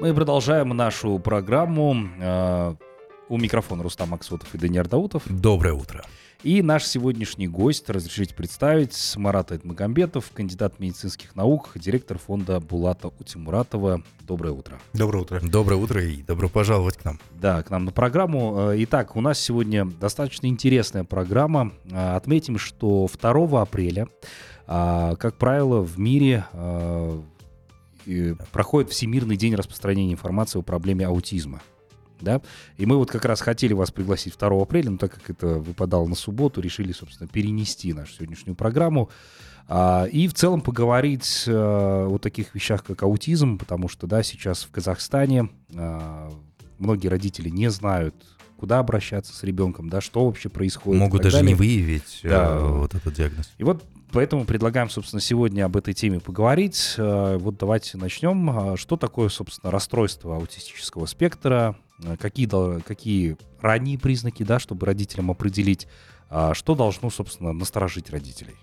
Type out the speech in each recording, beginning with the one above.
Мы продолжаем нашу программу. У микрофона Рустам Аксютов и Даниил Даутов. Доброе утро. И наш сегодняшний гость, разрешите представить, Марат Эдмагомбетов, кандидат медицинских наук, директор фонда Булата Утемуратова. Доброе утро. Доброе утро. Доброе утро и добро пожаловать к нам. Да, к нам на программу. Итак, у нас сегодня достаточно интересная программа. Отметим, что 2 апреля, как правило, в мире проходит Всемирный день распространения информации о проблеме аутизма. Да? И мы вот как раз хотели вас пригласить 2 апреля, но так как это выпадало на субботу, решили, собственно, перенести нашу сегодняшнюю программу и в целом поговорить о таких вещах, как аутизм, потому что, да, сейчас в Казахстане многие родители не знают, куда обращаться с ребенком, да, что вообще происходит. Могут даже не выявить вот этот диагноз. И вот поэтому предлагаем, собственно, сегодня об этой теме поговорить. Вот давайте начнем. Что такое, собственно, расстройство аутистического спектра? Какие ранние признаки, да, чтобы родителям определить, что должно, собственно, насторожить родителей?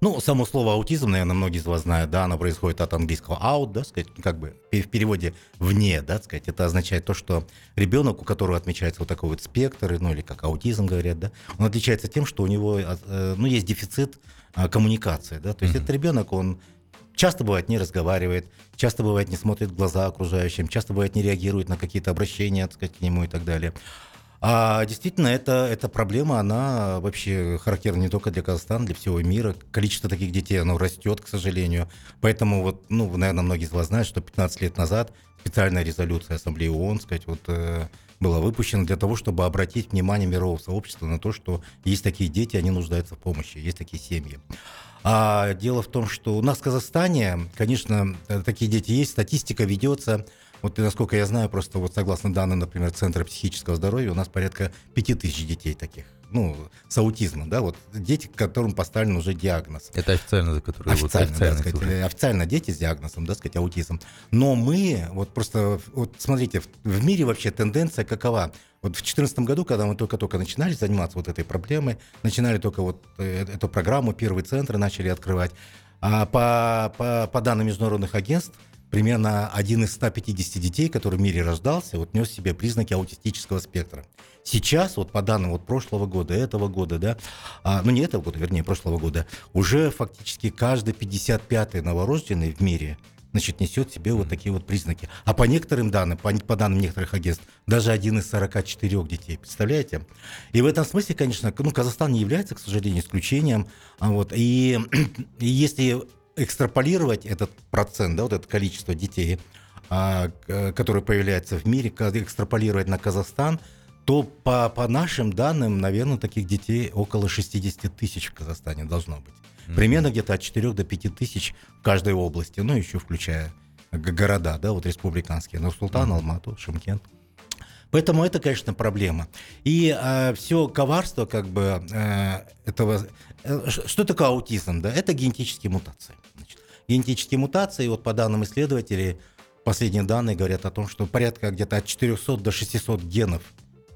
Ну, само слово аутизм, наверное, многие из вас знают, да, оно происходит от английского out, да, сказать, как бы в переводе вне, да, сказать, это означает то, что ребенок, у которого отмечается вот такой вот спектр, ну или как аутизм говорят, да, он отличается тем, что у него, ну, есть дефицит коммуникации, да, то есть этот ребенок, он часто бывает не разговаривает, часто бывает не смотрит в глаза окружающим, часто бывает не реагирует на какие-то обращения, так сказать, к нему и так далее. А действительно, эта проблема, она вообще характерна не только для Казахстана, для всего мира. Количество таких детей, оно растет, к сожалению. Поэтому, вот, ну, наверное, многие из вас знают, что 15 лет назад специальная резолюция Ассамблеи ООН, сказать, вот, была выпущена для того, чтобы обратить внимание мирового сообщества на то, что есть такие дети, они нуждаются в помощи, есть такие семьи. А дело в том, что у нас в Казахстане, конечно, такие дети есть, статистика ведется. Вот, насколько я знаю, просто вот согласно данным, например, Центра психического здоровья, у нас порядка 5000 детей таких, ну, с аутизмом, да, вот дети, которым поставлен уже диагноз. Это официально, которые официально дети с диагнозом, да, сказать, аутизм. Но мы, вот просто, вот смотрите, в мире вообще тенденция какова? Вот в 2014 году, когда мы только-только начинали заниматься вот этой проблемой, начинали только вот эту программу, первые центры начали открывать, а по данным международных агентств, примерно 1 из 150 детей, который в мире рождался, вот нес в себе признаки аутистического спектра. Сейчас, вот по данным вот прошлого года, этого года, да, ну не этого года, вернее, прошлого года, уже фактически каждый 55-й новорожденный в мире, значит, несет в себе вот такие вот признаки. А по некоторым данным, по данным некоторых агентств, даже 1 из 44 детей, представляете? И в этом смысле, конечно, ну, Казахстан не является, к сожалению, исключением. Вот, и если экстраполировать этот процент, да, вот это количество детей, которые появляются в мире, экстраполировать на Казахстан, то по нашим данным, наверное, таких детей около 60 000 в Казахстане должно быть. Примерно где-то от 4 до 5 тысяч в каждой области, ну, еще включая города, да, вот республиканские, Нур-Султан, Алмату, Шымкент. Поэтому это, конечно, проблема. И все коварство, как бы, этого... Что такое аутизм, да? Это генетические мутации. Значит, генетические мутации, вот по данным исследователей, последние данные говорят о том, что порядка где-то от 400 до 600 генов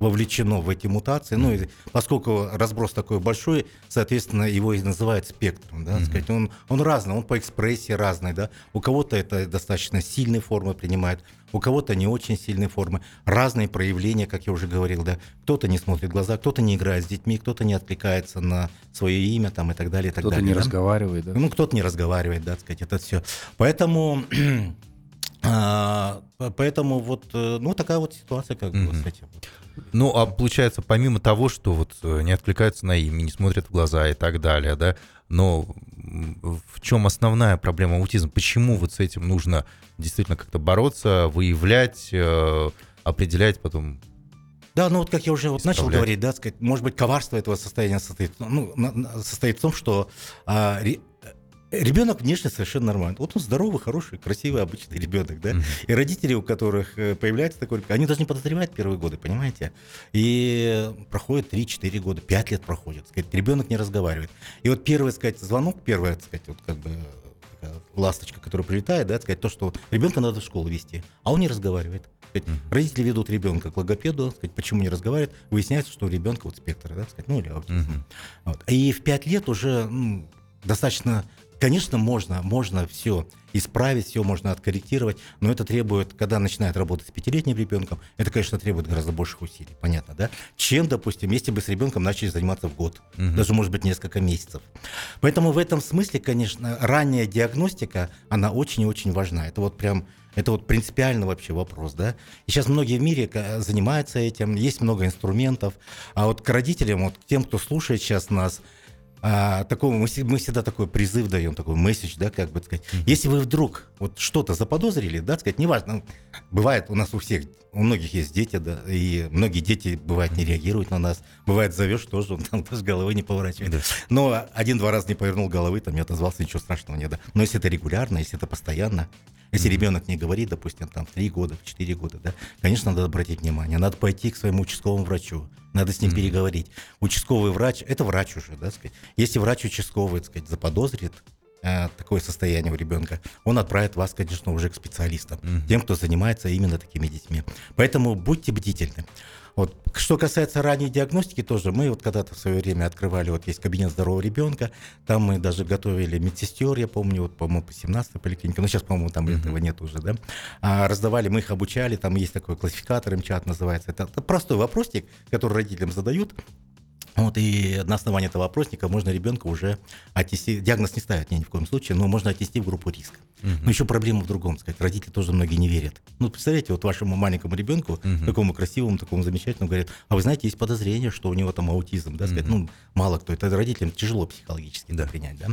вовлечено в эти мутации. Ну, и поскольку разброс такой большой, соответственно, его и называют спектром. Да, сказать, он разный, он по экспрессии разный. Да? У кого-то это достаточно сильные формы принимает, у кого-то не очень сильные формы. Разные проявления, как я уже говорил. Да? Кто-то не смотрит в глаза, кто-то не играет с детьми, кто-то не откликается на свое имя там, и так далее. И так кто-то не разговаривает. Да? Ну, кто-то не разговаривает, да, сказать, это все. Поэтому вот, ну, такая вот ситуация, как бы, с этим. Ну, а получается, помимо того, что вот не откликаются на имя, не смотрят в глаза и так далее, да, но в чем основная проблема аутизма? Почему вот с этим нужно действительно как-то бороться, выявлять, определять потом? Да, ну вот как я уже вот начал говорить, да, сказать, может быть, коварство этого состояния состоит в том, что ребенок внешне совершенно нормальный. Вот он здоровый, хороший, красивый, обычный ребенок, да. И родители, у которых появляется такой, они даже не подозревают первые годы, понимаете? И проходит 3-4 года, 5 лет проходит, сказать, ребенок не разговаривает. И вот первый, сказать, звонок, первая, сказать, вот как бы ласточка, которая прилетает, да, сказать, то, что ребенка надо в школу вести, а он не разговаривает. Родители ведут ребенка к логопеду, сказать, почему не разговаривает, выясняется, что у ребенка вот спектр, да, сказать, ну или аутизм. Вот. И в 5 лет уже достаточно Конечно, можно все исправить, все можно откорректировать, но это требует, когда начинает работать с пятилетним ребенком, это, конечно, требует гораздо больших усилий, понятно, да? Чем, допустим, если бы с ребенком начали заниматься в год, даже, может быть, несколько месяцев. Поэтому в этом смысле, конечно, ранняя диагностика, она очень и очень важна. Это вот прям, это вот принципиальный вообще вопрос, да? И сейчас многие в мире занимаются этим, есть много инструментов, а вот к родителям, вот к тем, кто слушает сейчас нас, мы всегда такой призыв даем, такой месседж, да, как бы сказать. Если вы вдруг вот что-то заподозрили, да, сказать, неважно, бывает у нас у всех, у многих есть дети, да, и многие дети, бывает, не реагируют на нас, бывает, зовешь тоже, он там даже головы не поворачивает. Да. Но один-два раза не повернул головы, там не отозвался, ничего страшного нет. Да. Но если это регулярно, если это постоянно, если ребенок не говорит, допустим, там, в 3 года, в 4 года, да, конечно, надо обратить внимание, надо пойти к своему участковому врачу, надо с ним переговорить. Участковый врач, это врач уже, да, сказать. Если врач участковый, так сказать, заподозрит такое состояние у ребенка, он отправит вас, конечно, уже к специалистам, тем, кто занимается именно такими детьми. Поэтому будьте бдительны. Вот. Что касается ранней диагностики, тоже мы вот когда-то в свое время открывали, вот есть кабинет здорового ребенка, там мы даже готовили медсестер, я помню, вот, по-моему, по 17-й поликлинике, но сейчас, по-моему, там этого нет уже, да, раздавали, мы их обучали, там есть такой классификатор, МЧАТ называется, это простой вопросник, который родителям задают. Вот, и на основании этого опросника можно ребенка уже отнести, диагноз не ставят ни в коем случае, но можно отнести в группу риска. Но еще проблема в другом, сказать, родители тоже многие не верят. Ну, представляете, вот вашему маленькому ребенку, такому красивому, такому замечательному, говорят, а вы знаете, есть подозрение, что у него там аутизм, да, сказать, ну, мало кто, это родителям тяжело психологически принять, да.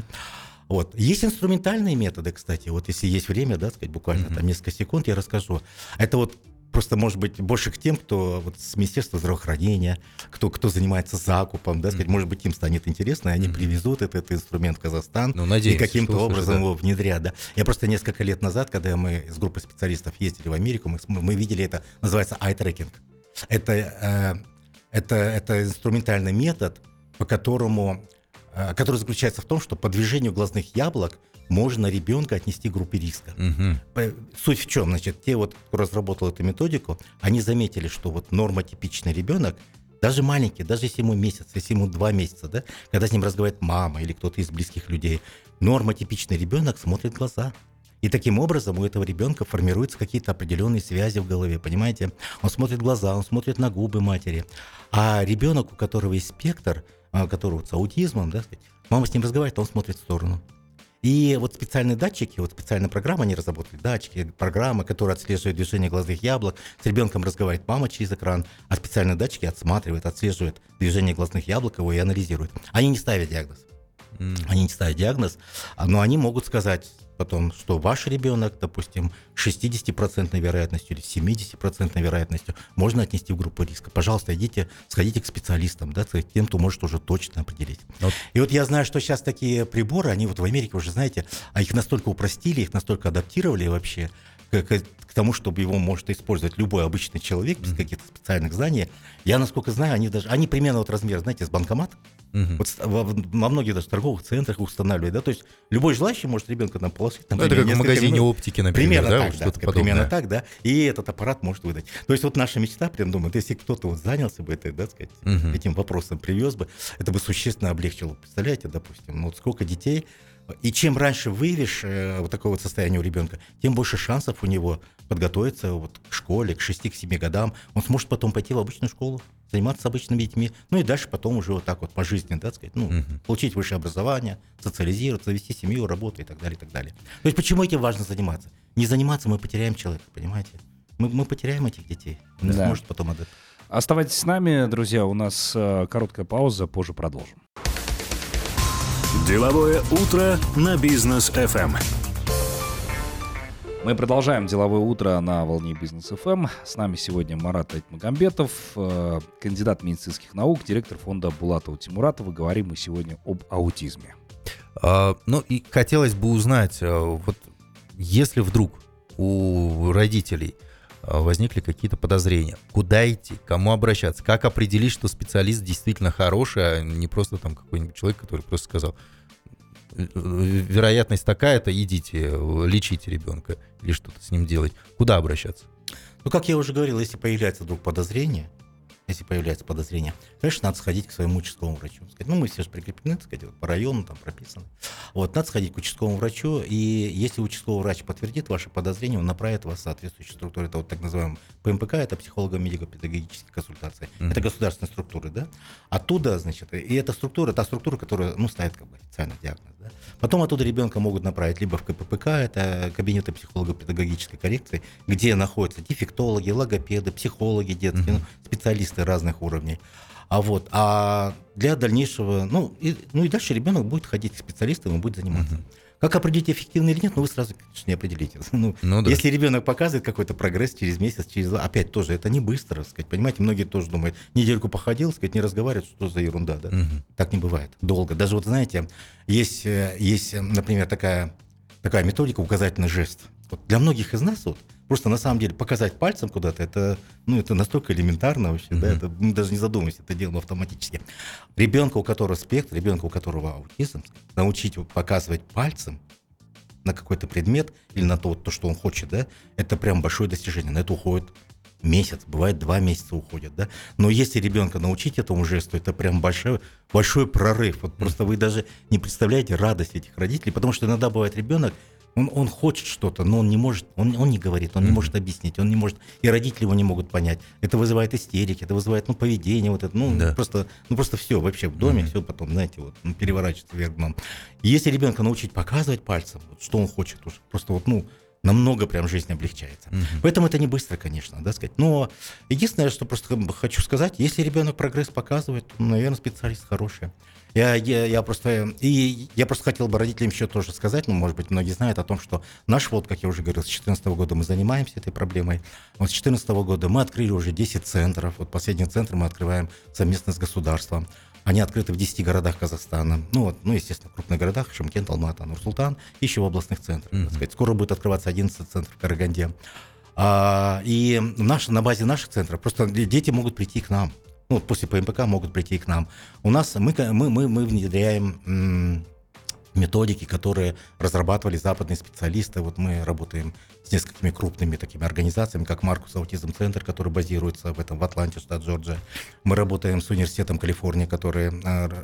Вот. Есть инструментальные методы, кстати, вот если есть время, да, сказать, буквально там несколько секунд я расскажу. Это вот просто, может быть, больше к тем, кто вот с Министерства здравоохранения, кто занимается закупом, да, сказать, может быть, им станет интересно, и они привезут этот инструмент в Казахстан, ну, надеюсь, и каким-то образом его внедрят. Да. Я просто несколько лет назад, когда мы с группой специалистов ездили в Америку, мы видели это, называется eye-tracking. Это инструментальный метод, который заключается в том, что по движению глазных яблок можно ребенка отнести к группе риска. Суть в чем? Значит, те, вот, кто разработал эту методику, они заметили, что вот нормотипичный ребенок, даже маленький, даже если ему месяц, если ему 2 месяца, да, когда с ним разговаривает мама или кто-то из близких людей, нормотипичный ребенок смотрит в глаза. И таким образом у этого ребенка формируются какие-то определенные связи в голове, понимаете? Он смотрит в глаза, он смотрит на губы матери. А ребенок, у которого есть спектр, у которого с аутизмом, да, мама с ним разговаривает, а он смотрит в сторону. И вот специальные датчики, вот специальная программа, они разработали датчики, программы, которые отслеживают движение глазных яблок. С ребенком разговаривает мама через экран, а специальные датчики отсматривают, отслеживают движение глазных яблок, его и анализируют. Они не ставят диагноз. Они не ставят диагноз, но они могут сказать потом, что ваш ребенок, допустим, 60% вероятностью или 70% вероятностью можно отнести в группу риска. Пожалуйста, идите, сходите к специалистам, да, к тем, кто может уже точно определить. Вот. И вот я знаю, что сейчас такие приборы, они вот в Америке уже, знаете, их настолько упростили, их настолько адаптировали вообще к тому, чтобы его может использовать любой обычный человек без каких-то специальных знаний. Я, насколько знаю, они примерно вот размер, знаете, с банкомат. Вот во многих даже торговых центрах устанавливают, да, то есть любой желающий может ребенка там положить. Там, ну, это как в магазине оптики, например, примерно, да, так, вот что-то подобное. Примерно так, да, и этот аппарат может выдать. То есть вот наша мечта, прям думаю, если кто-то вот занялся бы этой, да, сказать, этим вопросом, привез бы, это бы существенно облегчило. Представляете, допустим, ну, вот сколько детей, и чем раньше выявишь вот такое вот состояние у ребенка, тем больше шансов у него подготовиться вот к школе, к 6-7 годам, он сможет потом пойти в обычную школу, заниматься обычными детьми, ну и дальше потом уже вот так вот по жизни, да, сказать, ну, получить высшее образование, социализироваться, вести семью, работу и так далее, и так далее. То есть почему этим важно заниматься? Не заниматься, мы потеряем человека, понимаете? Мы потеряем этих детей, он не сможет потом отдать. Оставайтесь с нами, друзья, у нас короткая пауза, позже продолжим. Деловое утро на Бизнес FM. Мы продолжаем деловое утро на волне Бизнес-ФМ. С нами сегодня Марат Эдмагомбетов, кандидат медицинских наук, директор фонда Булата Утемуратова. Говорим мы сегодня об аутизме. Ну и хотелось бы узнать, вот если вдруг у родителей возникли какие-то подозрения, куда идти, кому обращаться, как определить, что специалист действительно хороший, а не просто там какой-нибудь человек, который просто сказал... вероятность такая-то, идите, лечите ребенка или что-то с ним делать. Куда обращаться? Ну, как я уже говорил, если появляется вдруг подозрение, если появляется подозрение, конечно, надо сходить к своему участковому врачу. Сказать, ну, мы все же прикреплены, так сказать, по району там прописаны. Вот, надо сходить к участковому врачу, и если участковый врач подтвердит ваши подозрения, он направит вас в соответствующую структуру. Это вот так называемый ПМПК, это психолого-медико-педагогические консультации. Mm-hmm. Это государственные структуры, да. Оттуда, значит, и эта структура, та структура, которая, ну, ставит как бы официальный диагноз, да. Потом оттуда ребенка могут направить либо в КППК, это кабинеты психолого-педагогической коррекции, где находятся дефектологи, логопеды, психологи детские, mm-hmm. специалисты разных уровней. А для дальнейшего, ну и дальше ребенок будет ходить к специалистам и будет заниматься. Uh-huh. Как определить, эффективно или нет, ну вы сразу, конечно, не определите. Да. Если ребенок показывает какой-то прогресс через месяц, через два, опять тоже это не быстро, так сказать, понимаете, многие тоже думают, недельку походил, так сказать, не разговаривают, что за ерунда, да? Uh-huh. Так не бывает, долго. Даже вот знаете, есть например, такая методика, указательный жест. Вот для многих из нас вот просто на самом деле показать пальцем куда-то, это настолько элементарно вообще, mm-hmm. да, это даже не задумывайся, это делаем автоматически. Ребенка, у которого спектр, ребенка, у которого аутизм, научить показывать пальцем на какой-то предмет или на то, что он хочет, да, это прям большое достижение. На это уходит месяц, бывает 2 месяца уходят, да. Но если ребенка научить этому жесту, это прям большой прорыв. Вот просто вы даже не представляете радость этих родителей, потому что иногда бывает ребенок. Он хочет что-то, но он не может, он не говорит, он не может объяснить, он не может, и родители его не могут понять. Это вызывает истерики, это вызывает, поведение, да. просто все вообще в доме, все потом, знаете, переворачивается вверх дном. Если ребенка научить показывать пальцем, что он хочет, уж просто намного прям жизнь облегчается. Поэтому это не быстро, конечно, да, сказать. Но единственное, что просто хочу сказать, если ребенок прогресс показывает, то, наверное, специалист хороший. Я просто хотел бы родителям еще тоже сказать, может быть, многие знают о том, что наш, как я уже говорил, с 2014 года мы занимаемся этой проблемой. С 2014 года мы открыли уже 10 центров. Последний центр мы открываем совместно с государством. Они открыты в 10 городах Казахстана. Естественно, в крупных городах: Шымкент, Алматы, Нур-Султан, еще в областных центрах. Mm-hmm. Скоро будет открываться 11 центров в Караганде. На базе наших центров просто дети могут прийти к нам. После ПМПК могут прийти к нам. У нас мы внедряем методики, которые разрабатывали западные специалисты. Мы работаем с несколькими крупными такими организациями, как Marcus Autism Center, который базируется в Атланте, штат Джорджия. Мы работаем с университетом Калифорнии, который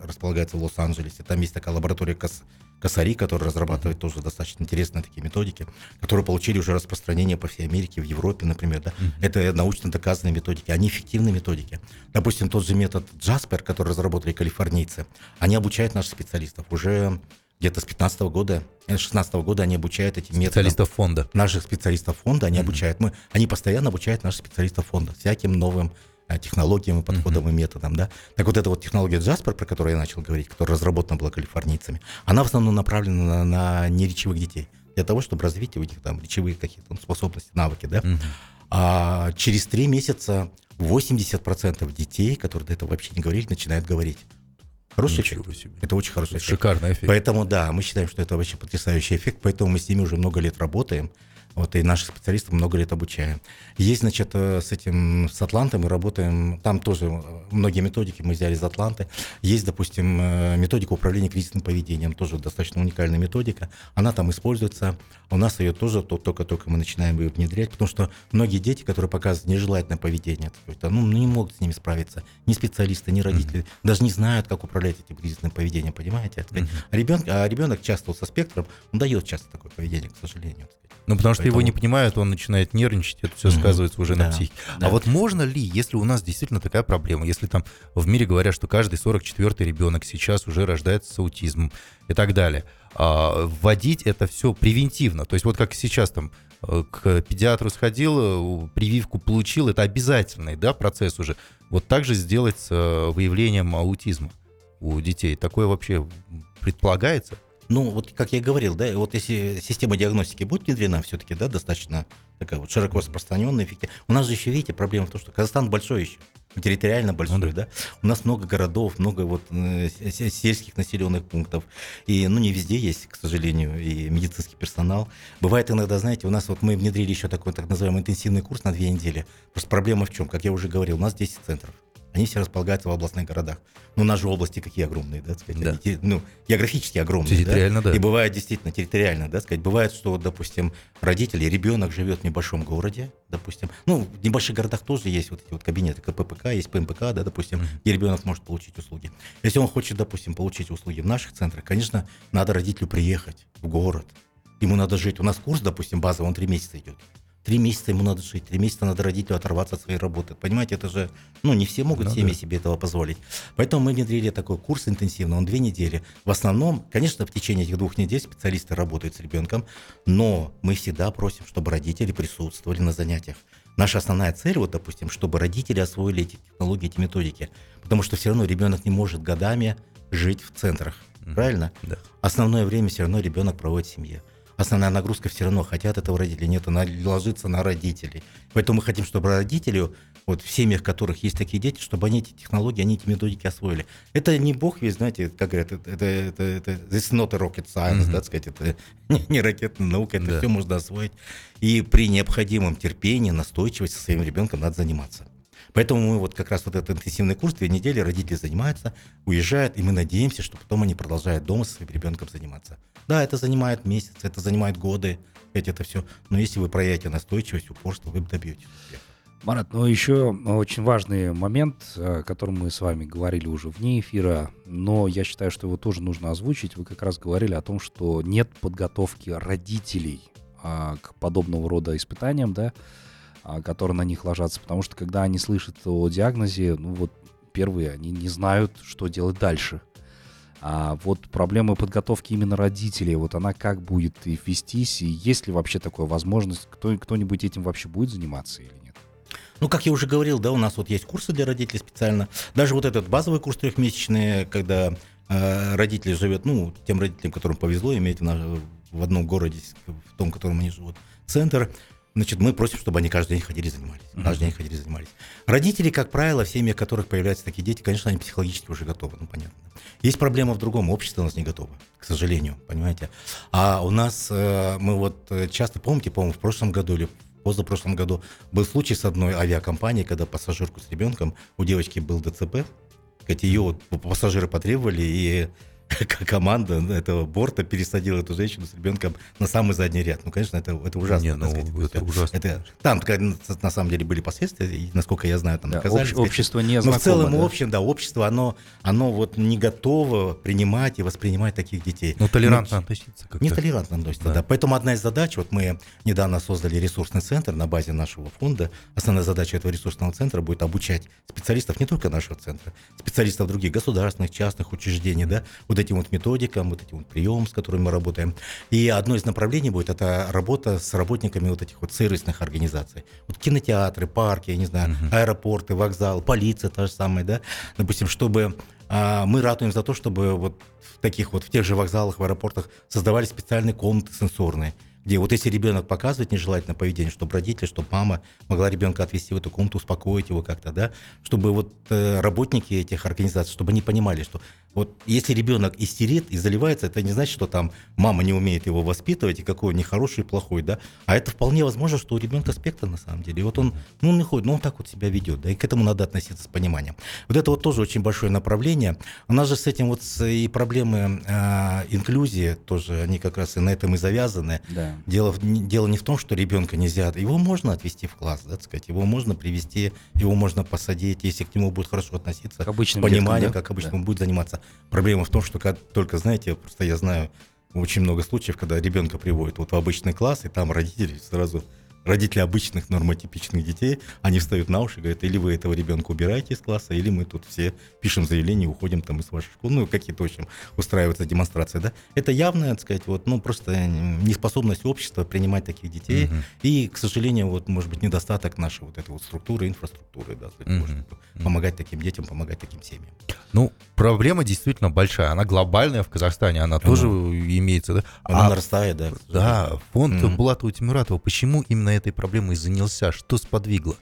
располагается в Лос-Анджелесе. Там есть такая лаборатория Косари, которая разрабатывает тоже достаточно интересные такие методики, которые получили уже распространение по всей Америке, в Европе, например. Да? Mm-hmm. Это научно доказанные методики, они эффективные методики. Допустим, тот же метод Jasper, который разработали калифорнийцы, они обучают наших специалистов уже... Где-то с 16 года они обучают эти методы. Специалистов фонда. Наших специалистов фонда они обучают. Они постоянно обучают наших специалистов фонда всяким новым технологиям, подходам и методам. Да? Так вот, эта технология Jasper, про которую я начал говорить, которая разработана была калифорнийцами, она в основном направлена на неречевых детей. Для того, чтобы развить у них там речевые какие-то способности, навыки. Да? А через 3 месяца 80% детей, которые до этого вообще не говорили, начинают говорить. Хороший эффект. Это очень хороший эффект. Шикарный эффект. Поэтому, да, мы считаем, что это вообще потрясающий эффект, поэтому мы с ними уже много лет работаем, и наших специалистов много лет обучаем. Есть, значит, с Атлантом мы работаем, там тоже многие методики мы взяли из Атланты. Есть, допустим, методика управления кризисным поведением, тоже достаточно уникальная методика, она там используется, у нас ее тоже только-только мы начинаем ее внедрять, потому что многие дети, которые показывают нежелательное поведение, не могут с ними справиться, ни специалисты, ни родители, даже не знают, как управлять этим кризисным поведением, понимаете? А ребенок часто со спектром, он дает часто такое поведение, к сожалению. Потому что его не понимают, он начинает нервничать, это все сказывается уже на психике. Да. А можно ли, если у нас действительно такая проблема, если там в мире говорят, что каждый 44-й ребенок сейчас уже рождается с аутизмом и так далее, вводить это все превентивно? То есть как сейчас там к педиатру сходил, прививку получил, это обязательный процесс уже. Так же сделать с выявлением аутизма у детей. Такое вообще предполагается? Как я и говорил, да, если система диагностики будет внедрена все-таки, да, достаточно такая широко распространенная, эффективная. У нас же еще, видите, проблема в том, что Казахстан большой еще, территориально большой, да. У нас много городов, много сельских населенных пунктов, и, не везде есть, к сожалению, и медицинский персонал. Бывает иногда, знаете, у нас мы внедрили еще такой, так называемый, интенсивный курс на 2 недели. Просто проблема в чем? Как я уже говорил, у нас 10 центров. они все располагаются в областных городах. Ну, наши области какие огромные, да, так сказать, да. Они, ну, географически огромные. Территориально, да. И бывает действительно территориально, да, так сказать, бывает, что, допустим, родители, ребенок живет в небольшом городе, допустим, ну, в небольших городах тоже есть вот эти вот кабинеты КППК, есть ПМПК, да, допустим, где ребенок может получить услуги. Если он хочет, допустим, получить услуги в наших центрах, конечно, надо родителю приехать в город, ему надо жить. У нас курс, допустим, базовый, он 3 месяца идет. 3 месяца ему надо жить, 3 месяца надо родителю оторваться от своей работы. Понимаете, это же, ну, не все могут семьи себе этого позволить. Поэтому мы внедрили такой курс интенсивный, он 2 недели. В основном, конечно, в течение этих 2 недель специалисты работают с ребенком, но мы всегда просим, чтобы родители присутствовали на занятиях. Наша основная цель, вот, допустим, чтобы родители освоили эти технологии, эти методики, потому что все равно ребенок не может годами жить в центрах, правильно? Да. Основное время все равно ребенок проводит в семье. Основная нагрузка все равно, хотят этого родители, нет, она ложится на родителей. Поэтому мы хотим, чтобы родители, вот в семьях, в которых есть такие дети, чтобы они эти технологии, они эти методики освоили. Это не бог весь, знаете, как говорят, это it's not a rocket science, да, так сказать, это не ракетная наука, это все можно освоить. И при необходимом терпении, настойчивости со своим ребенком надо заниматься. Поэтому мы вот как раз вот этот интенсивный курс, 2 недели, родители занимаются, уезжают, и мы надеемся, что потом они продолжают дома со своим ребенком заниматься. Да, это занимает месяц, это занимает годы, это все. Но если вы проявите настойчивость, упорство, вы добьетесь успеха. Марат, ну еще очень важный момент, о котором мы с вами говорили уже вне эфира, но я считаю, что его тоже нужно озвучить. Вы как раз говорили о том, что нет подготовки родителей к подобного рода испытаниям, да, которые на них ложатся, потому что когда они слышат о диагнозе, ну вот первые, они не знают, что делать дальше. А вот проблема подготовки именно родителей, вот она как будет и вестись, и есть ли вообще такая возможность, кто-нибудь этим вообще будет заниматься или нет? Ну, как я уже говорил, да, у нас вот есть курсы для родителей специально, даже вот этот базовый курс 3-месячный, когда родители живет, ну, тем родителям, которым повезло, иметь в одном городе, в том, в котором они живут, центр. Значит, мы просим, чтобы они каждый день ходили и занимались. Каждый день ходили и занимались. Родители, как правило, в семьях, в которых появляются такие дети, конечно, они психологически уже готовы, ну, понятно. Есть проблема в другом, общество у нас не готово, к сожалению, понимаете. А у нас, мы вот часто, помните, по-моему, в прошлом году или в позапрошлом году был случай с одной авиакомпанией, когда пассажирку с ребенком, у девочки был ДЦП, ее пассажиры потребовали, и команда этого борта пересадила эту женщину с ребенком на самый задний ряд. Ну, конечно, это ужасно. Не, ну, это ужасно. Это, там, на самом деле, были последствия, и, насколько я знаю, там наказали. Общество не знакомо. Но в целом, общество, оно вот не готово принимать и воспринимать таких детей. Ну, толерантно относится. Нетолерантно относится, да. Поэтому одна из задач, вот мы недавно создали ресурсный центр на базе нашего фонда. Основная задача этого ресурсного центра будет обучать специалистов не только нашего центра, специалистов других государственных, частных учреждений, да, этим вот методикам, вот этим вот приемам, с которыми мы работаем. И одно из направлений будет — это работа с работниками вот этих вот сервисных организаций. Вот кинотеатры, парки, я не знаю, аэропорты, вокзал, полиция та же самая, да, допустим, чтобы мы ратуем за то, чтобы вот в тех же вокзалах, в аэропортах создавались специальные комнаты сенсорные, где вот если ребенок показывает нежелательное поведение, чтобы родители, чтобы мама могла ребенка отвезти в эту комнату, успокоить его как-то, да, чтобы вот работники этих организаций, чтобы они понимали, что вот если ребенок истерит и заливается, это не значит, что там мама не умеет его воспитывать, и какой он нехороший и плохой, да, а это вполне возможно, что у ребенка спектр на самом деле, и вот он, ну, он не ходит, но он так вот себя ведет, да, и к этому надо относиться с пониманием. Вот это вот тоже очень большое направление. У нас же с этим вот и проблемы инклюзии тоже, они как раз и на этом и завязаны. Да. Дело не в том, что ребенка нельзя, его можно отвезти в класс, да, так сказать, его можно привести, его можно посадить, если к нему будет хорошо относиться, понимание, да? Как обычно, он будет заниматься. Проблема в том, что только, знаете, просто я знаю очень много случаев, когда ребенка приводят вот в обычный класс, и там родители обычных нормотипичных детей, они встают на уши и говорят: или вы этого ребенка убираете из класса, или мы тут все пишем заявление, уходим там из вашей школы, ну, какие-то, в общем, устраиваются демонстрации, да. Это явная, так сказать, вот, ну, просто неспособность общества принимать таких детей, и, к сожалению, вот, может быть, недостаток нашей вот этой вот структуры, инфраструктуры, да, может помогать таким детям, помогать таким семьям. Ну, проблема действительно большая, она глобальная в Казахстане, она тоже имеется, да. Она нарастает, да. Да, фонд Булата Утемуратова, почему именно этой проблемой занялся, что сподвигло?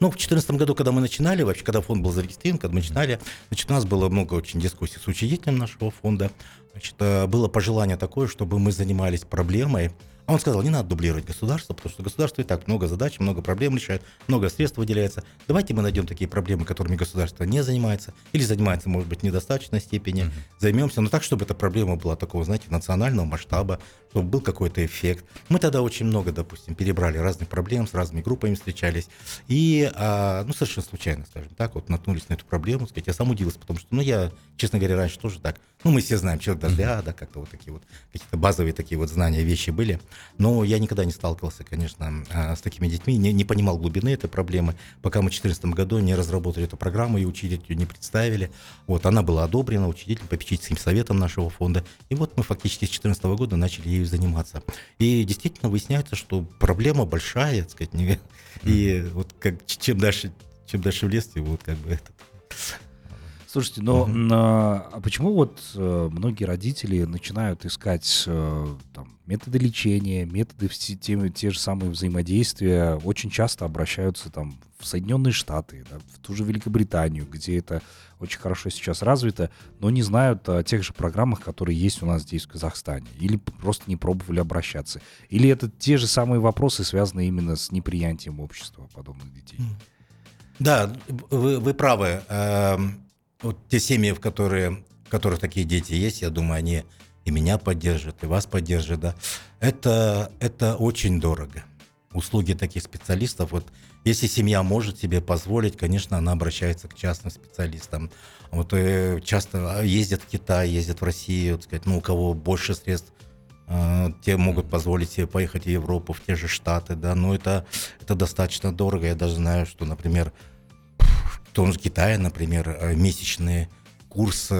Ну, в 2014 году, когда мы начинали, вообще, когда фонд был зарегистрирован, когда мы начинали, значит, у нас было много очень дискуссий с учредителем нашего фонда, значит, было пожелание такое, чтобы мы занимались проблемой А он сказал, не надо дублировать государство, потому что государство и так много задач, много проблем решает, много средств выделяется. Давайте мы найдем такие проблемы, которыми государство не занимается, или занимается, может быть, в недостаточной степени, займемся, но так, чтобы эта проблема была такого, знаете, национального масштаба, чтобы был какой-то эффект. Мы тогда очень много, допустим, перебрали разных проблем, с разными группами встречались, и, ну, совершенно случайно, скажем так, вот наткнулись на эту проблему, сказать, я сам удивился, потому что, ну, я, честно говоря, раньше тоже так, ну, мы все знаем, человек дождя, да, как-то вот такие вот, какие-то базовые такие вот знания, вещи были. Но я никогда не сталкивался, конечно, с такими детьми, не понимал глубины этой проблемы, пока мы в 2014 году не разработали эту программу, и учитель ее не представили. Вот, она была одобрена учителем, попечительским советом нашего фонда. И вот мы фактически с 2014 года начали ею заниматься. И действительно выясняется, что проблема большая, так сказать, не... и вот как, чем дальше в лес, и вот как бы это... Слушайте, но а почему вот многие родители начинают искать там, методы лечения, методы, те же самые взаимодействия, очень часто обращаются там, в Соединенные Штаты, да, в ту же Великобританию, где это очень хорошо сейчас развито, но не знают о тех же программах, которые есть у нас здесь, в Казахстане, или просто не пробовали обращаться? Или это те же самые вопросы, связанные именно с неприятием общества подобных детей? Да, вы правы. Вот те семьи, в которых такие дети есть, я думаю, они и меня поддержат, и вас поддержат, да. Это очень дорого. Услуги таких специалистов, вот если семья может себе позволить, конечно, она обращается к частным специалистам. Вот часто ездят в Китай, ездят в Россию, вот, сказать, ну, у кого больше средств, те могут позволить себе поехать в Европу, в те же Штаты, да, но это достаточно дорого. Я даже знаю, что, например, в том же Китае, например, месячный курс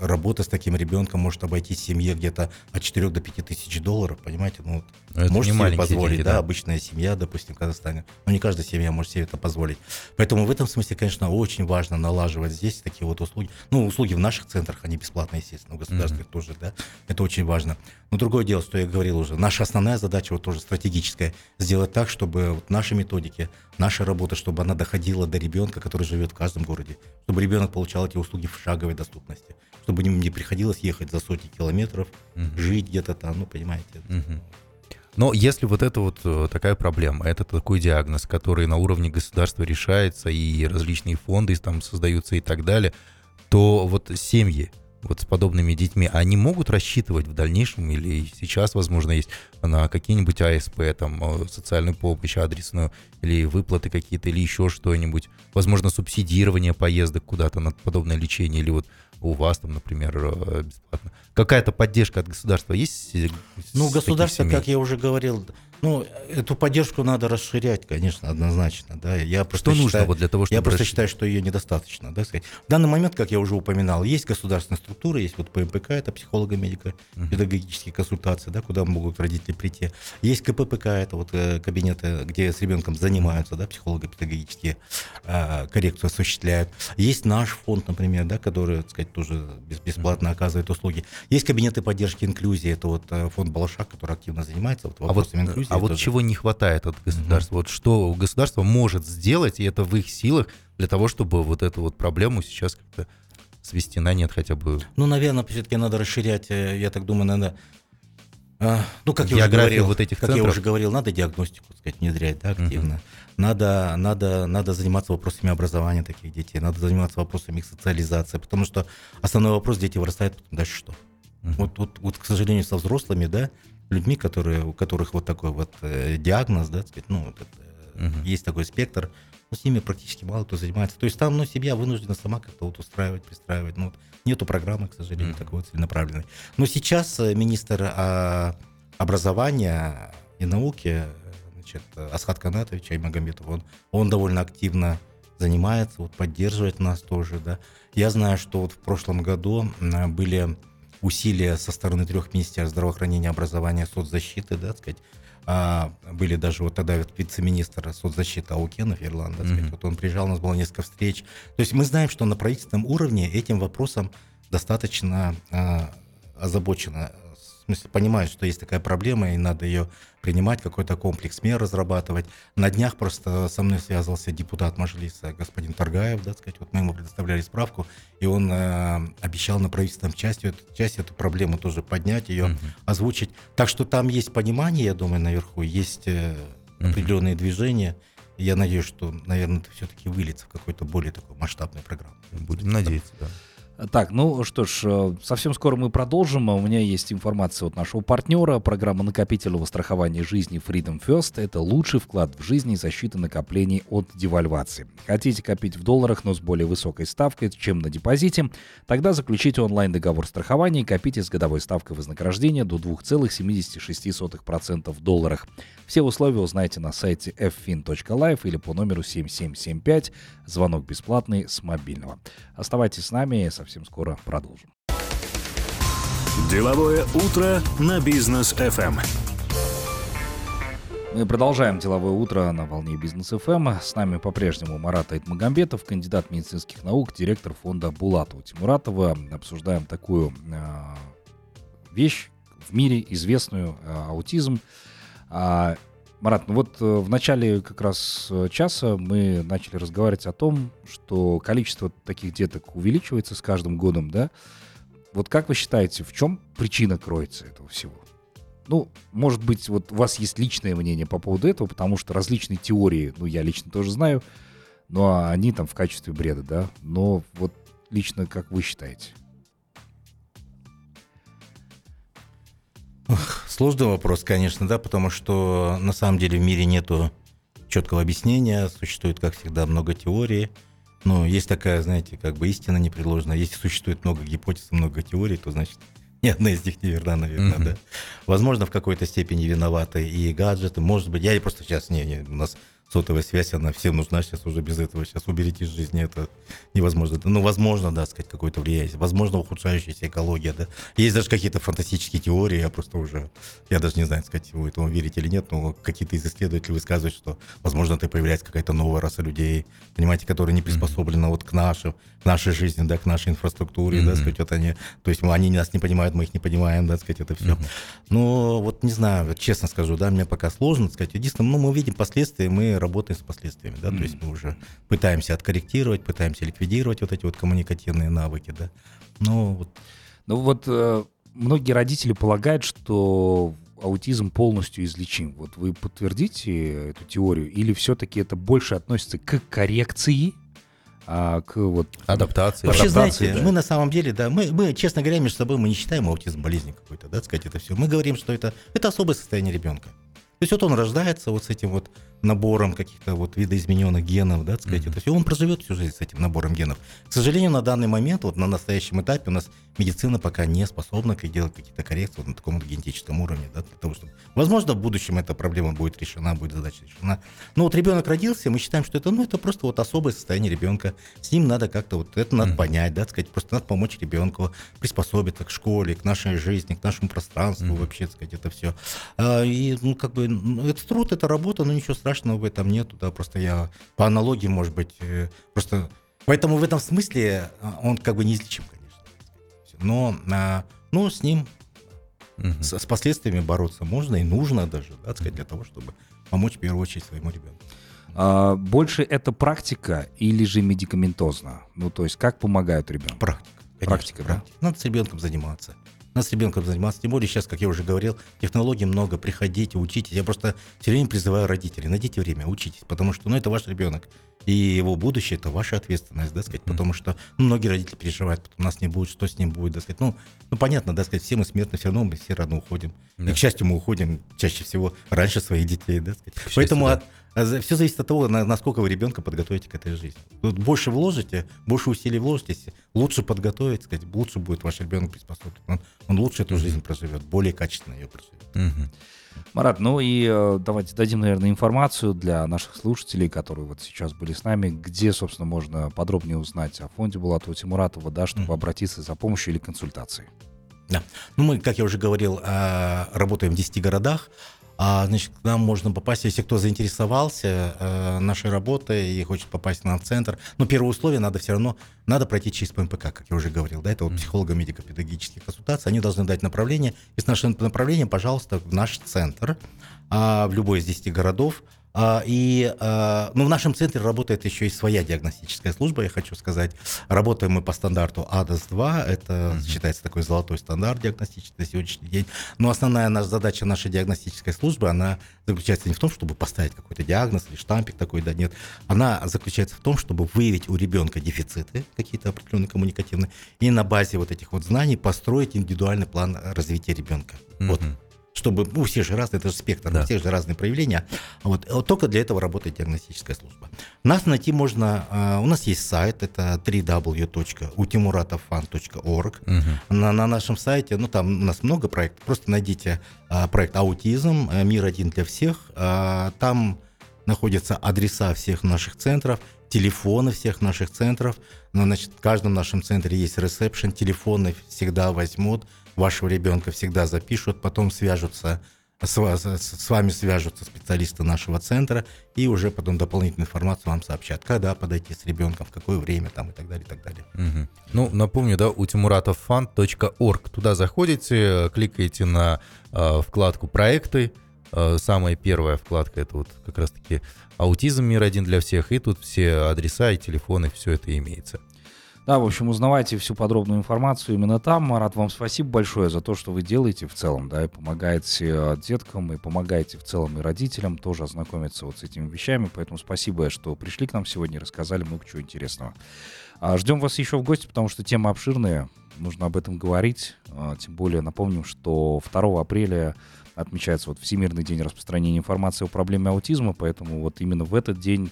работы с таким ребенком может обойтись семье где-то от 4 до 5 тысяч $5,000, понимаете? Ну, вот может себе позволить, деньги, да, обычная семья, допустим, в Казахстане. Но не каждая семья может себе это позволить. Поэтому в этом смысле, конечно, очень важно налаживать здесь такие вот услуги. Ну, услуги в наших центрах, они бесплатные, естественно, в государственных тоже, да. Это очень важно. Но другое дело, что я говорил уже, наша основная задача, вот тоже стратегическая, сделать так, чтобы вот наши методики, наша работа, чтобы она доходила до ребенка, который живет в каждом городе, чтобы ребенок получал эти услуги в шаговой доступности, чтобы им не приходилось ехать за сотни километров, жить где-то там, ну, понимаете. Но если вот это вот такая проблема, это такой диагноз, который на уровне государства решается, и различные фонды там создаются и так далее, то вот семьи вот с подобными детьми, они могут рассчитывать в дальнейшем или сейчас, возможно, есть на какие-нибудь АСП, там, социальную помощь адресную, или выплаты какие-то, или еще что-нибудь, возможно, субсидирование поездок куда-то на подобное лечение, или вот у вас там, например, бесплатно. Какая-то поддержка от государства есть? Ну, государство, как я уже говорил, ну, эту поддержку надо расширять, конечно, однозначно. Да. Я просто что считаю, нужно вот для того, чтобы... Я просто считаю, что ее недостаточно. Да, сказать. В данный момент, как я уже упоминал, есть государственная структура, есть вот ПМПК, это психолого-медико-педагогические консультации, да, куда могут родители прийти. Есть КППК, это вот кабинеты, где с ребенком занимаются, да, психолого-педагогические коррекцию осуществляют. Есть наш фонд, например, да, который, так сказать, тоже бесплатно оказывает услуги. Есть кабинеты поддержки инклюзии, это вот фонд «Балашак», который активно занимается вот вопросами инклюзии. А вот чего не хватает от государства? Вот что государство может сделать, и это в их силах, для того, чтобы вот эту вот проблему сейчас как-то свести на нет хотя бы? Ну, наверное, все-таки надо расширять, я так думаю, надо... Ну, как я уже говорил, вот этих центров. Я уже говорил, надо диагностику, так сказать, внедрять, да, активно. Надо заниматься вопросами образования таких детей, надо заниматься вопросами их социализации, потому что основной вопрос — дети вырастают, дальше что? Вот, к сожалению, со взрослыми, да, людьми, у которых вот такой вот диагноз, да, так сказать, ну, вот это, есть такой спектр, но с ними практически мало кто занимается. То есть там, ну, семья вынуждена сама как-то вот устраивать, пристраивать. Ну, вот нету программы, к сожалению, такой вот целенаправленной. Но сейчас министр образования и науки, значит, Асхат Канатович Аймагамбетов, он довольно активно занимается, вот, поддерживает нас тоже, да. Я знаю, что вот в прошлом году были усилия со стороны 3 министерств здравоохранения, образования, соцзащиты, да, так сказать. Были даже вот тогда вице-министр соцзащиты Ау Кенов, Ирландии, вот он приезжал, у нас было несколько встреч. То есть мы знаем, что на правительственном уровне этим вопросом достаточно озабочено в смысле, понимают, что есть такая проблема, и надо ее принимать, какой-то комплекс мер разрабатывать. На днях просто со мной связывался депутат Мажилиса, господин Таргаев, да, сказать, вот мы ему предоставляли справку, и он обещал на правительственном части эту проблему тоже поднять, ее озвучить. Так что там есть понимание, я думаю, наверху, есть определенные движения. Я надеюсь, что, наверное, это все-таки выльется в какой-то более такой масштабной программу. Будем надеяться, да. Так, ну что ж, совсем скоро мы продолжим. У меня есть информация от нашего партнера. Программа накопительного страхования жизни Freedom First. Это лучший вклад в жизнь и защита накоплений от девальвации. Хотите копить в долларах, но с более высокой ставкой, чем на депозите? Тогда заключите онлайн-договор страхования и копите с годовой ставкой вознаграждения до 2,76% в долларах. Все условия узнаете на сайте ffin.life или по номеру 7775. Звонок бесплатный с мобильного. Оставайтесь с нами, совсем скоро продолжим. Деловое утро на Бизнес FM. Мы продолжаем деловое утро на волне Бизнес ФМ. С нами по-прежнему Марат Эдмагомбетов, кандидат медицинских наук, директор фонда Булата Утемуратова. Обсуждаем такую вещь в мире, известную, аутизм. Марат, ну вот в начале как раз часа мы начали разговаривать о том, что количество таких деток увеличивается с каждым годом, да? Вот как вы считаете, в чем причина кроется этого всего? Ну, может быть, вот у вас есть личное мнение по поводу этого, потому что различные теории, ну, я лично тоже знаю, но они там в качестве бреда, да? Но вот лично как вы считаете? Сложный вопрос, конечно, да, потому что на самом деле в мире нету четкого объяснения, существует, как всегда, много теорий, но есть такая, знаете, как бы истина непреложная. Если существует много гипотез, много теорий, то, значит, ни одна из них не верна, наверное, да. Возможно, в какой-то степени виноваты и гаджеты, может быть, я просто сейчас, у нас сотовая связь, она всем нужна сейчас уже без этого, сейчас уберите из жизни, это невозможно. Ну, возможно, да, сказать, какое-то влияние, возможно, ухудшающаяся экология, да. Есть даже какие-то фантастические теории, я даже не знаю, сказать, вы этому верите или нет, но какие-то из исследователей высказывают, что, возможно, это появляется какая-то новая раса людей, понимаете, которые не приспособлены вот к нашей жизни, да, к нашей инфраструктуре, да, сказать, вот они, то есть они нас не понимают, мы их не понимаем, да, сказать, это все. Но вот не знаю, вот, честно скажу, да, мне пока сложно сказать, единственное, мы видим последствия, мы работаем с последствиями, да, то есть мы уже пытаемся откорректировать, пытаемся ликвидировать вот эти вот коммуникативные навыки, да. Но многие родители полагают, что аутизм полностью излечим. Вот вы подтвердите эту теорию, или все-таки это больше относится к коррекции? Адаптации. Вообще, знаете, да. Мы на самом деле, да, мы, честно говоря, между собой мы не считаем аутизм болезнью какой-то, да, сказать, это все. Мы говорим, что это особое состояние ребенка. То есть вот он рождается вот с этим вот набором каких-то вот видоизмененных генов, да, так сказать, это все. Он проживет всю жизнь с этим набором генов. К сожалению, на данный момент, вот на настоящем этапе, у нас медицина пока не способна делать какие-то коррекции вот на таком вот генетическом уровне, да, для того, чтобы... Возможно, в будущем эта проблема будет решена, будет задача решена. Но вот ребенок родился, мы считаем, что это просто вот особое состояние ребенка. С ним надо как-то вот это надо понять, да, так сказать, просто надо помочь ребенку приспособиться к школе, к нашей жизни, к нашему пространству, вообще, так сказать, это все. И, ну, как бы, это труд, это работа, но ничего страшного. В этом нету, да, просто я по аналогии, может быть, просто... Поэтому в этом смысле он как бы неизлечим, конечно. Но с ним, с последствиями бороться можно и нужно даже, да, так сказать, для того, чтобы помочь в первую очередь своему ребенку. А больше это практика или же медикаментозно? Ну, то есть как помогают ребенку? Практика. Надо с ребенком заниматься. Тем более сейчас, как я уже говорил, технологий много, приходите, учитесь. Я просто все время призываю родителей, найдите время, учитесь, потому что, это ваш ребенок, и его будущее, это ваша ответственность, да, сказать, потому что многие родители переживают, потом нас не будет, что с ним будет, да, сказать. Ну, понятно, да, сказать, все мы смертны, все равно мы все рано уходим. Да. И, к счастью, мы уходим чаще всего раньше своих детей, да, сказать. Поэтому все зависит от того, насколько вы ребенка подготовите к этой жизни. Вот больше вложите, больше усилий вложитесь, лучше подготовить, сказать, лучше будет ваш ребенок приспособлен. Он лучше эту жизнь проживет, более качественно ее проживет. Марат, давайте дадим, наверное, информацию для наших слушателей, которые вот сейчас были с нами, где, собственно, можно подробнее узнать о фонде Булата Утемуратова, да, чтобы обратиться за помощью или консультацией. Да. Мы, как я уже говорил, работаем в 10 городах. Значит, к нам можно попасть, если кто заинтересовался нашей работой и хочет попасть на центр. Но первое условие надо все равно, надо пройти через ПМПК, как я уже говорил. Да, это вот психолого-медико-педагогические консультации. Они должны дать направление. И с нашим направлением, пожалуйста, в наш центр, в любой из 10 городов. В нашем центре работает еще и своя диагностическая служба, я хочу сказать. Работаем мы по стандарту АДОС-2, это считается такой золотой стандарт диагностический на сегодняшний день. Но основная наша задача нашей диагностической службы, она заключается не в том, чтобы поставить какой-то диагноз или штампик такой, да нет. Она заключается в том, чтобы выявить у ребенка дефициты какие-то определенные коммуникативные и на базе вот этих вот знаний построить индивидуальный план развития ребенка. Вот. Чтобы у всех же разные, это же спектр, да. У всех же разные проявления. Вот только для этого работает диагностическая служба. Нас найти можно, у нас есть сайт, это www.utimuratofan.org. На нашем сайте, там у нас много проектов, просто найдите проект «Аутизм», «Мир один для всех». Там находятся адреса всех наших центров, телефоны всех наших центров. В каждом нашем центре есть ресепшн, телефоны всегда возьмут. Вашего ребенка всегда запишут, потом свяжутся с вами свяжутся специалисты нашего центра и уже потом дополнительную информацию вам сообщат, когда подойти с ребенком, в какое время там и так далее, и так далее. Напомню, utimuratofan.org. Туда заходите, кликаете на вкладку «Проекты». Самая первая вкладка — это вот как раз-таки «Аутизм. Мир один для всех». И тут все адреса и телефоны, все это имеется. Да, в общем, узнавайте всю подробную информацию именно там. Марат, вам спасибо большое за то, что вы делаете в целом, да, и помогаете деткам, и помогаете в целом и родителям тоже ознакомиться вот с этими вещами. Поэтому спасибо, что пришли к нам сегодня и рассказали много чего интересного. Ждем вас еще в гости, потому что тема обширная, нужно об этом говорить. Тем более напомним, что 2 апреля отмечается Всемирный день распространения информации о проблеме аутизма, поэтому именно в этот день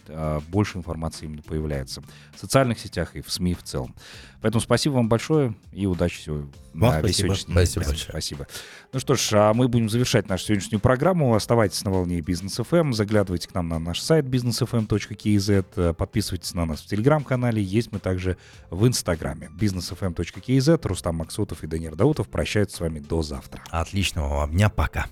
больше информации именно появляется в социальных сетях и в СМИ в целом. Поэтому спасибо вам большое и удачи на весь сегодняшний день. Спасибо. Ну что ж, мы будем завершать нашу сегодняшнюю программу. Оставайтесь на волне Бизнес FM, заглядывайте к нам на наш сайт businessfm.kz, подписывайтесь на нас в Телеграм-канале, есть мы также в Инстаграме. businessfm.kz, Рустам Аксютов и Даниил Даутов прощаются с вами до завтра. Отличного вам дня, пока.